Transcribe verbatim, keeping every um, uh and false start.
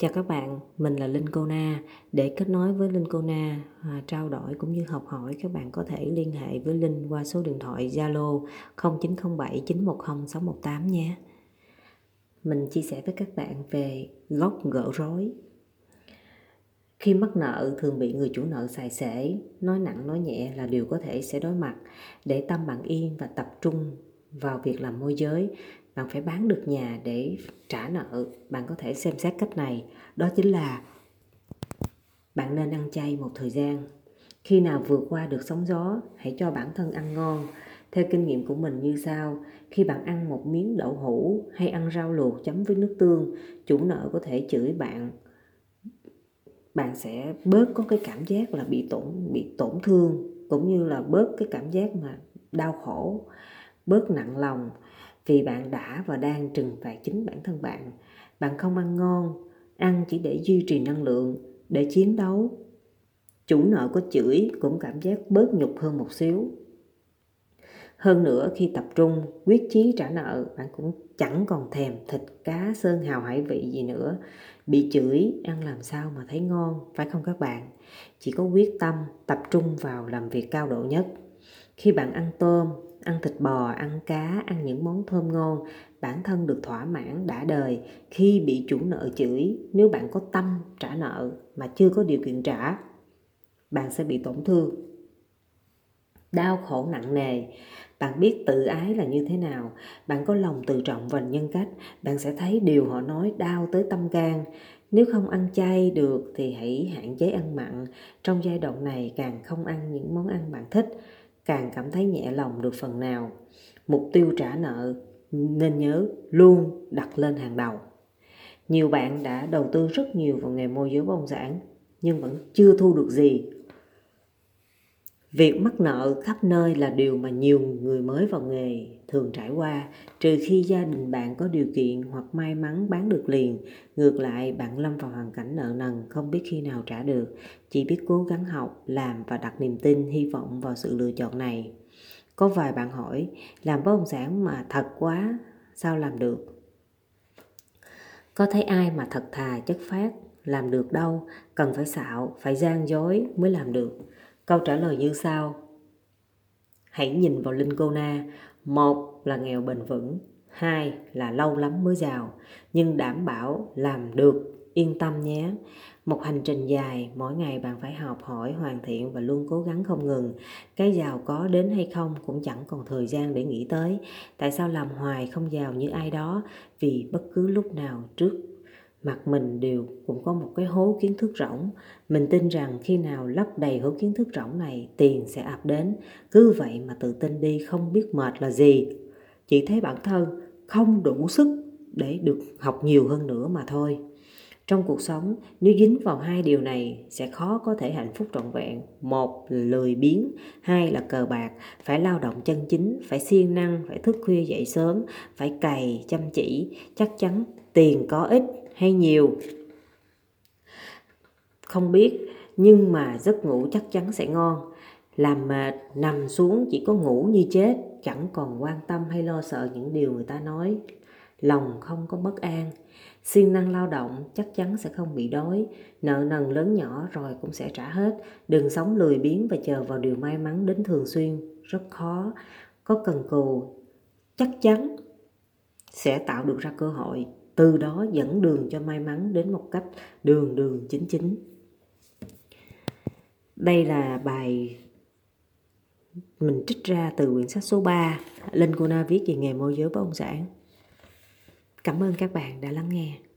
Chào các bạn, mình là Linh Cô Na. Để kết nối với Linh Cô Na, à, trao đổi cũng như học hỏi, các bạn có thể liên hệ với Linh qua số điện thoại Zalo không chín không bảy chín một không sáu một tám nhé. Mình chia sẻ với các bạn về gốc gỡ rối. Khi mắc nợ thường bị người chủ nợ xài xể, nói nặng nói nhẹ là điều có thể sẽ đối mặt. Để tâm bạn yên và tập trung vào việc làm môi giới, bạn phải bán được nhà để trả nợ. Bạn có thể xem xét cách này, đó chính là bạn nên ăn chay một thời gian. Khi nào vượt qua được sóng gió, hãy cho bản thân ăn ngon. Theo kinh nghiệm của mình như sau: khi bạn ăn một miếng đậu hũ hay ăn rau luộc chấm với nước tương, chủ nợ có thể chửi bạn. Bạn sẽ bớt có cái cảm giác là bị tổn, bị tổn thương, cũng như là bớt cái cảm giác mà đau khổ, bớt nặng lòng, vì bạn đã và đang trừng phạt chính bản thân bạn. Bạn không ăn ngon, ăn chỉ để duy trì năng lượng, để chiến đấu. Chủ nợ có chửi cũng cảm giác bớt nhục hơn một xíu. Hơn nữa, khi tập trung, quyết chí trả nợ, bạn cũng chẳng còn thèm thịt cá sơn hào hải vị gì nữa. Bị chửi, ăn làm sao mà thấy ngon, phải không các bạn? Chỉ có quyết tâm, tập trung vào làm việc cao độ nhất. Khi bạn ăn tôm, ăn thịt bò, ăn cá, ăn những món thơm ngon, bản thân được thỏa mãn đã đời. Khi bị chủ nợ chửi, nếu bạn có tâm trả nợ mà chưa có điều kiện trả, bạn sẽ bị tổn thương, đau khổ nặng nề. Bạn biết tự ái là như thế nào, bạn có lòng tự trọng và nhân cách, bạn sẽ thấy điều họ nói đau tới tâm can. Nếu không ăn chay được thì hãy hạn chế ăn mặn. Trong giai đoạn này càng không ăn những món ăn bạn thích, càng cảm thấy nhẹ lòng được phần nào. Mục tiêu trả nợ nên nhớ luôn đặt lên hàng đầu. Nhiều bạn đã đầu tư rất nhiều vào nghề môi giới bất động sản nhưng vẫn chưa thu được gì. Việc mắc nợ khắp nơi là điều mà nhiều người mới vào nghề thường trải qua, trừ khi gia đình bạn có điều kiện hoặc may mắn bán được liền. Ngược lại, bạn lâm vào hoàn cảnh nợ nần, không biết khi nào trả được, chỉ biết cố gắng học, làm và đặt niềm tin, hy vọng vào sự lựa chọn này. Có vài bạn hỏi, làm bất động sản mà thật quá, sao làm được? Có thấy ai mà thật thà, chất phác, làm được đâu, cần phải xạo, phải gian dối mới làm được. Câu trả lời như sau: hãy nhìn vào Linh Cô Na. Một là nghèo bền vững, hai là lâu lắm mới giàu, nhưng đảm bảo làm được, yên tâm nhé. Một hành trình dài, mỗi ngày bạn phải học hỏi, hoàn thiện và luôn cố gắng không ngừng. Cái giàu có đến hay không cũng chẳng còn thời gian để nghĩ tới. Tại sao làm hoài không giàu như ai đó? Vì bất cứ lúc nào trước mặt mình đều cũng có một cái hố kiến thức rỗng. Mình tin rằng khi nào lấp đầy hố kiến thức rỗng này, tiền sẽ ập đến. Cứ vậy mà tự tin đi, không biết mệt là gì. Chỉ thấy bản thân không đủ sức để được học nhiều hơn nữa mà thôi. Trong cuộc sống, nếu dính vào hai điều này sẽ khó có thể hạnh phúc trọn vẹn. Một là lười biếng, hai là cờ bạc. Phải lao động chân chính, phải siêng năng, phải thức khuya dậy sớm, phải cày chăm chỉ. Chắc chắn tiền có ít hay nhiều không biết, nhưng mà giấc ngủ chắc chắn sẽ ngon. Làm mệt, nằm xuống chỉ có ngủ như chết, chẳng còn quan tâm hay lo sợ những điều người ta nói. Lòng không có bất an, siêng năng lao động chắc chắn sẽ không bị đói. Nợ nần lớn nhỏ rồi cũng sẽ trả hết. Đừng sống lười biếng và chờ vào điều may mắn đến thường xuyên, rất khó. Có cần cù chắc chắn sẽ tạo được ra cơ hội, từ đó dẫn đường cho may mắn đến một cách đường đường chính chính. Đây là bài mình trích ra từ quyển sách số ba, Linh Cô Na viết về nghề môi giới bất động sản. Cảm ơn các bạn đã lắng nghe.